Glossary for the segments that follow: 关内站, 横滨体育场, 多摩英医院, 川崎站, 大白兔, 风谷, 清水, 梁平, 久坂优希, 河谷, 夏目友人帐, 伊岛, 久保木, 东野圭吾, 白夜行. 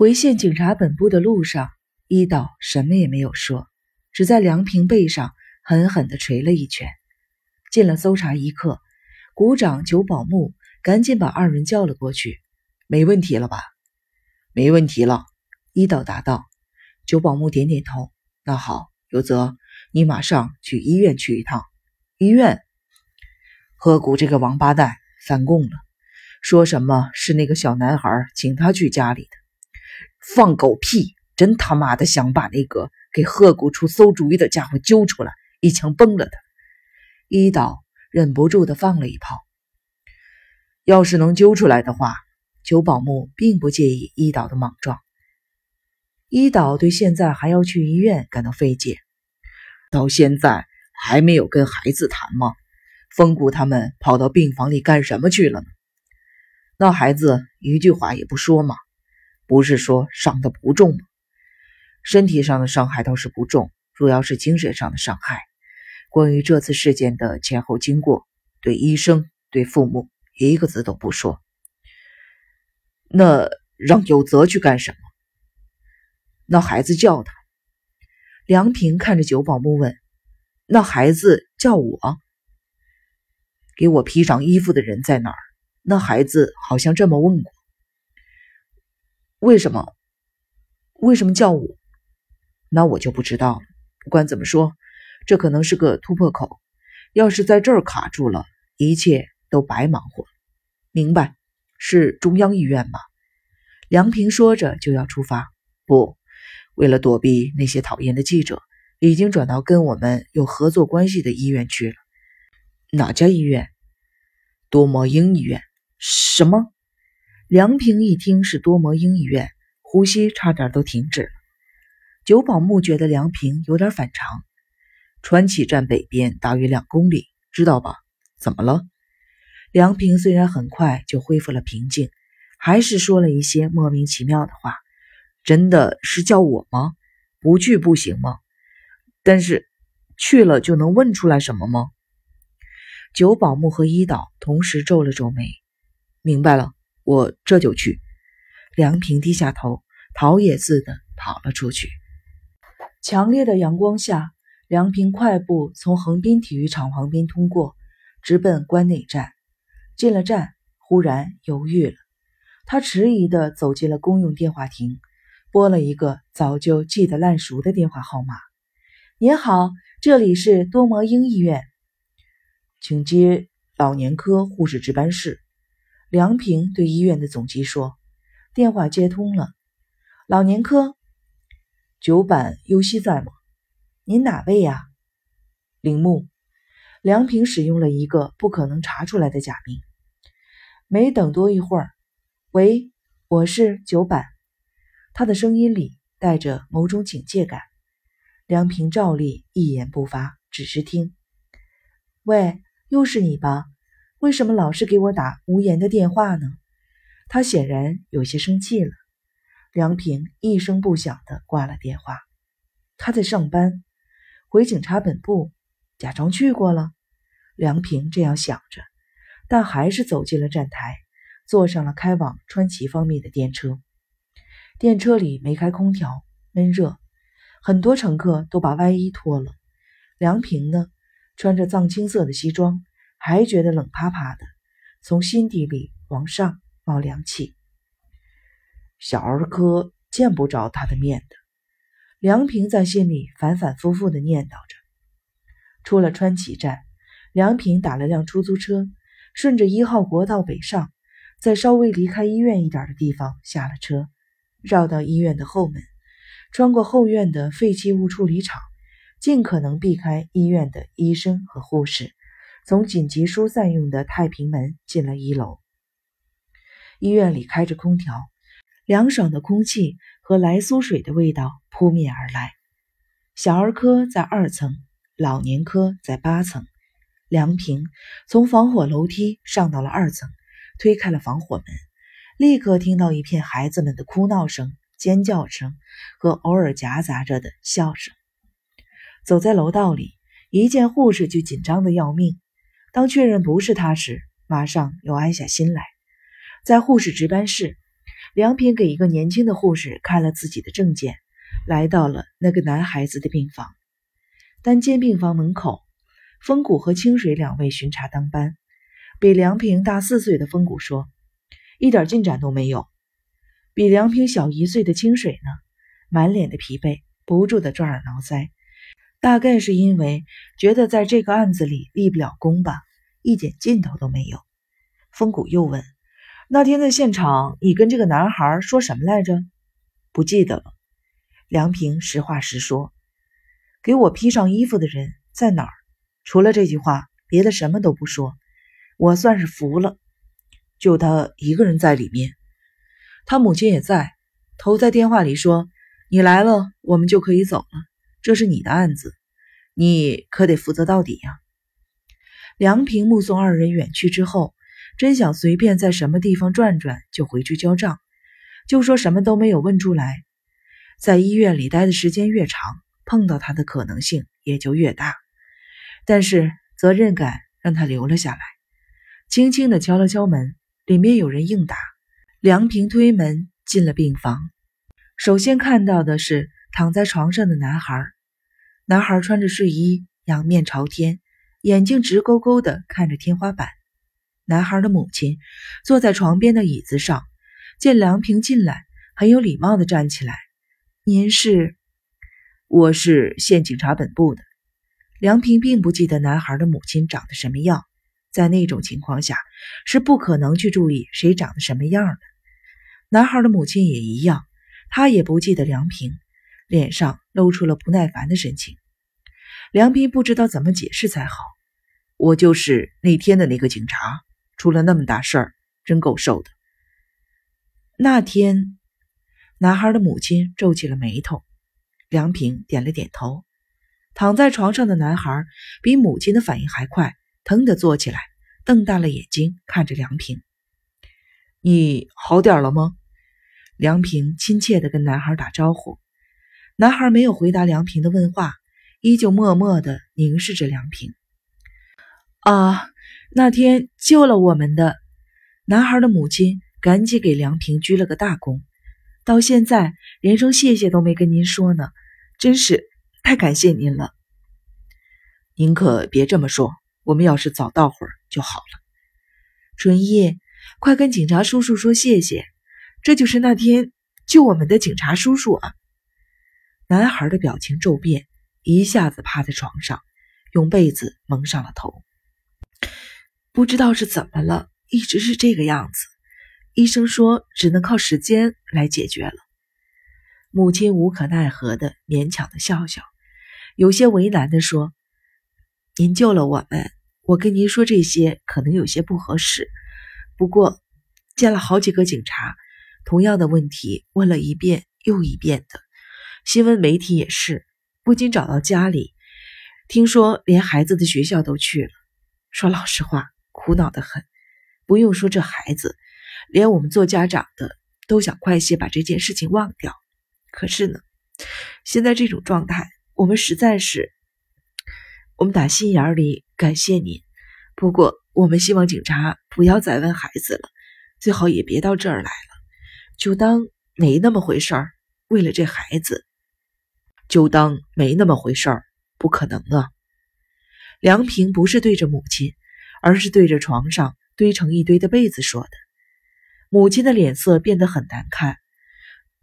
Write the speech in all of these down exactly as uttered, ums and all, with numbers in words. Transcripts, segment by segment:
回县警察本部的路上，伊岛什么也没有说，只在梁平背上狠狠地捶了一拳。进了搜查一课，股长久保木赶紧把二人叫了过去。没问题了吧？没问题了，伊岛答道。久保木点点头。那好，刘泽，你马上去医院去一趟。医院？河谷这个王八蛋反共了，说什么是那个小男孩请他去家里的。放狗屁！真他妈的想把那个给河谷出馊主意的家伙揪出来，一枪崩了他。伊岛忍不住的放了一炮。要是能揪出来的话，久保木并不介意伊岛的莽撞。伊岛对现在还要去医院感到费解。到现在还没有跟孩子谈吗？风谷他们跑到病房里干什么去了呢？那孩子一句话也不说吗？不是说伤得不重吗？身体上的伤害倒是不重，主要是精神上的伤害。关于这次事件的前后经过，对医生对父母一个字都不说。那让有泽去干什么？那孩子叫他。梁平看着久保木问，那孩子叫我？给我披上衣服的人在哪儿？那孩子好像这么问过。为什么？为什么叫我？那我就不知道了。不管怎么说，这可能是个突破口，要是在这儿卡住了，一切都白忙活。明白。是中央医院吗？梁平说着就要出发。不，为了躲避那些讨厌的记者，已经转到跟我们有合作关系的医院去了。哪家医院？多摩英医院。什么？梁平一听是多摩英医院，呼吸差点都停止了。久保木觉得梁平有点反常。川崎站北边大约两公里，知道吧？怎么了？梁平虽然很快就恢复了平静，还是说了一些莫名其妙的话。真的是叫我吗？不去不行吗？但是去了就能问出来什么吗？久保木和伊岛同时皱了皱眉。明白了，我这就去。梁平低下头，逃也似的跑了出去。强烈的阳光下，梁平快步从横滨体育场旁边通过，直奔关内站。进了站，忽然犹豫了，他迟疑地走进了公用电话亭，拨了一个早就记得烂熟的电话号码。您好，这里是多摩英医院，请接老年科护士值班室。梁平对医院的总机说。电话接通了。老年科，久坂优希在吗？您哪位呀？铃木。梁平使用了一个不可能查出来的假名。没等多一会儿，喂，我是久坂。他的声音里带着某种警戒感。梁平照例一言不发，只是听。喂，又是你吧？为什么老是给我打无言的电话呢？他显然有些生气了。梁平一声不响地挂了电话。他在上班，回警察本部假装去过了。梁平这样想着，但还是走进了站台，坐上了开往川崎方面的电车。电车里没开空调，闷热，很多乘客都把外衣脱了。梁平呢，穿着藏青色的西装，还觉得冷啪啪的，从心底里往上冒凉气。小儿科见不着他的面的，梁平在心里反反复复的念叨着。出了川崎站，梁平打了辆出租车，顺着一号国道北上，在稍微离开医院一点的地方下了车，绕到医院的后门，穿过后院的废弃物处理厂，尽可能避开医院的医生和护士，从紧急疏散用的太平门进了一楼。医院里开着空调，凉爽的空气和来苏水的味道扑面而来。小儿科在二层，老年科在八层。梁平从防火楼梯上到了二层，推开了防火门，立刻听到一片孩子们的哭闹声、尖叫声和偶尔夹杂着的笑声。走在楼道里，一见护士就紧张的要命，当确认不是他时，马上又安下心来。在护士值班室，梁平给一个年轻的护士看了自己的证件，来到了那个男孩子的病房。单间病房门口，风谷和清水两位巡查当班。比梁平大四岁的风谷说：“一点进展都没有。”比梁平小一岁的清水呢，满脸的疲惫，不住的抓耳挠腮，大概是因为觉得在这个案子里立不了功吧，一点劲头都没有。风谷又问：“那天在现场，你跟这个男孩说什么来着？”“不记得了。”梁平实话实说。“给我披上衣服的人在哪儿？”除了这句话，别的什么都不说。我算是服了，就他一个人在里面。他母亲也在，头在电话里说：“你来了，我们就可以走了。这是你的案子，你可得负责到底呀。”梁平目送二人远去之后，真想随便在什么地方转转就回去交账，就说什么都没有问出来。在医院里待的时间越长，碰到他的可能性也就越大，但是责任感让他留了下来。轻轻地敲了敲门，里面有人应答。梁平推门进了病房，首先看到的是躺在床上的男孩。男孩穿着睡衣，仰面朝天，眼睛直勾勾地看着天花板。男孩的母亲坐在床边的椅子上，见梁平进来，很有礼貌地站起来：“您是？”“我是县警察本部的。”梁平并不记得男孩的母亲长得什么样，在那种情况下是不可能去注意谁长得什么样的。男孩的母亲也一样，她也不记得梁平，脸上露出了不耐烦的神情。梁平不知道怎么解释才好：“我就是那天的那个警察，出了那么大事儿，真够受的。”那天，男孩的母亲皱起了眉头。梁平点了点头。躺在床上的男孩比母亲的反应还快，腾地坐起来，瞪大了眼睛看着梁平。“你好点了吗？”梁平亲切地跟男孩打招呼。男孩没有回答梁平的问话，依旧默默地凝视着梁平。“啊，那天救了我们的。”男孩的母亲赶紧给梁平鞠了个大躬。“到现在连声谢谢都没跟您说呢，真是太感谢您了。”“您可别这么说，我们要是早到会儿就好了。”“纯一，快跟警察叔叔说谢谢，这就是那天救我们的警察叔叔啊。”男孩的表情骤变，一下子趴在床上，用被子蒙上了头。“不知道是怎么了，一直是这个样子。医生说只能靠时间来解决了。”母亲无可奈何的勉强的笑笑，有些为难的说：“您救了我们，我跟您说这些可能有些不合适，不过见了好几个警察，同样的问题问了一遍又一遍的，新闻媒体也是，不仅找到家里，听说连孩子的学校都去了。说老实话，苦恼得很。不用说这孩子，连我们做家长的都想快些把这件事情忘掉。可是呢，现在这种状态，我们实在是……我们打心眼里感谢您，不过我们希望警察不要再问孩子了，最好也别到这儿来了，就当没那么回事儿。为了这孩子，就当没那么回事儿，不可能啊。”梁平不是对着母亲，而是对着床上堆成一堆的被子说的。母亲的脸色变得很难看：“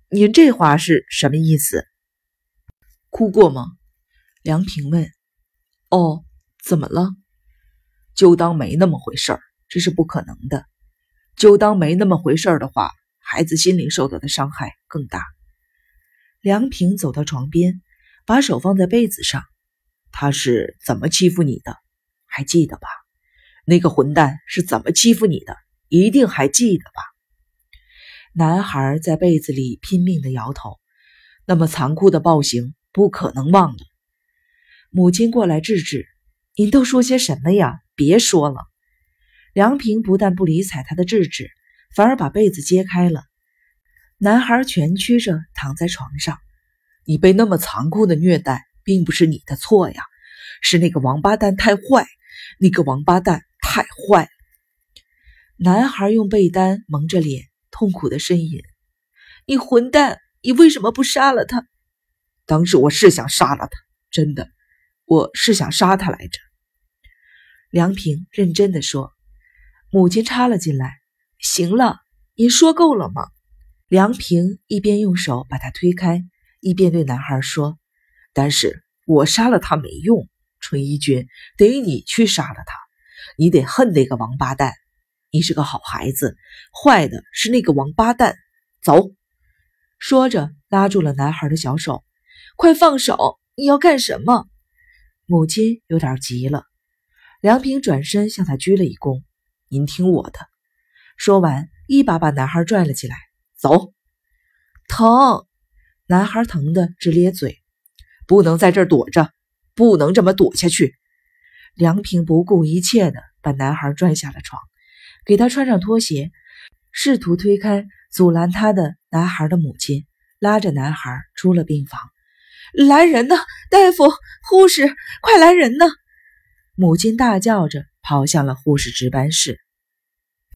您这话是什么意思？哭过吗？”梁平问。“哦，怎么了？”“就当没那么回事儿，这是不可能的。就当没那么回事儿的话，孩子心灵受到的伤害更大。”梁平走到床边，把手放在被子上：“他是怎么欺负你的？还记得吧？那个混蛋是怎么欺负你的？一定还记得吧？”男孩在被子里拼命地摇头：“那么残酷的暴行，不可能忘了。”母亲过来制止：“您都说些什么呀？别说了。”梁平不但不理睬他的制止，反而把被子揭开了。男孩蜷曲着躺在床上：“你被那么残酷的虐待，并不是你的错呀，是那个王八蛋太坏，那个王八蛋太坏了。”男孩用被单蒙着脸，痛苦的呻吟：“你混蛋，你为什么不杀了他？当时我是想杀了他，真的，我是想杀他来着。梁平认真地说。母亲插了进来，行了，您说够了吗？梁平一边用手把他推开，一边对男孩说，但是我杀了他没用，淳一君，得你去杀了他，你得恨那个王八蛋，你是个好孩子，坏的是那个王八蛋，走。说着拉住了男孩的小手，快放手，你要干什么？母亲有点急了。梁平转身向他鞠了一躬，您听我的。说完一把把男孩拽了起来，走。疼！男孩疼得直咧嘴，不能在这儿躲着，不能这么躲下去。梁平不顾一切的把男孩拽下了床，给他穿上拖鞋，试图推开阻拦他的男孩的母亲，拉着男孩出了病房。来人呐，大夫，护士，快来人呐！母亲大叫着跑向了护士值班室。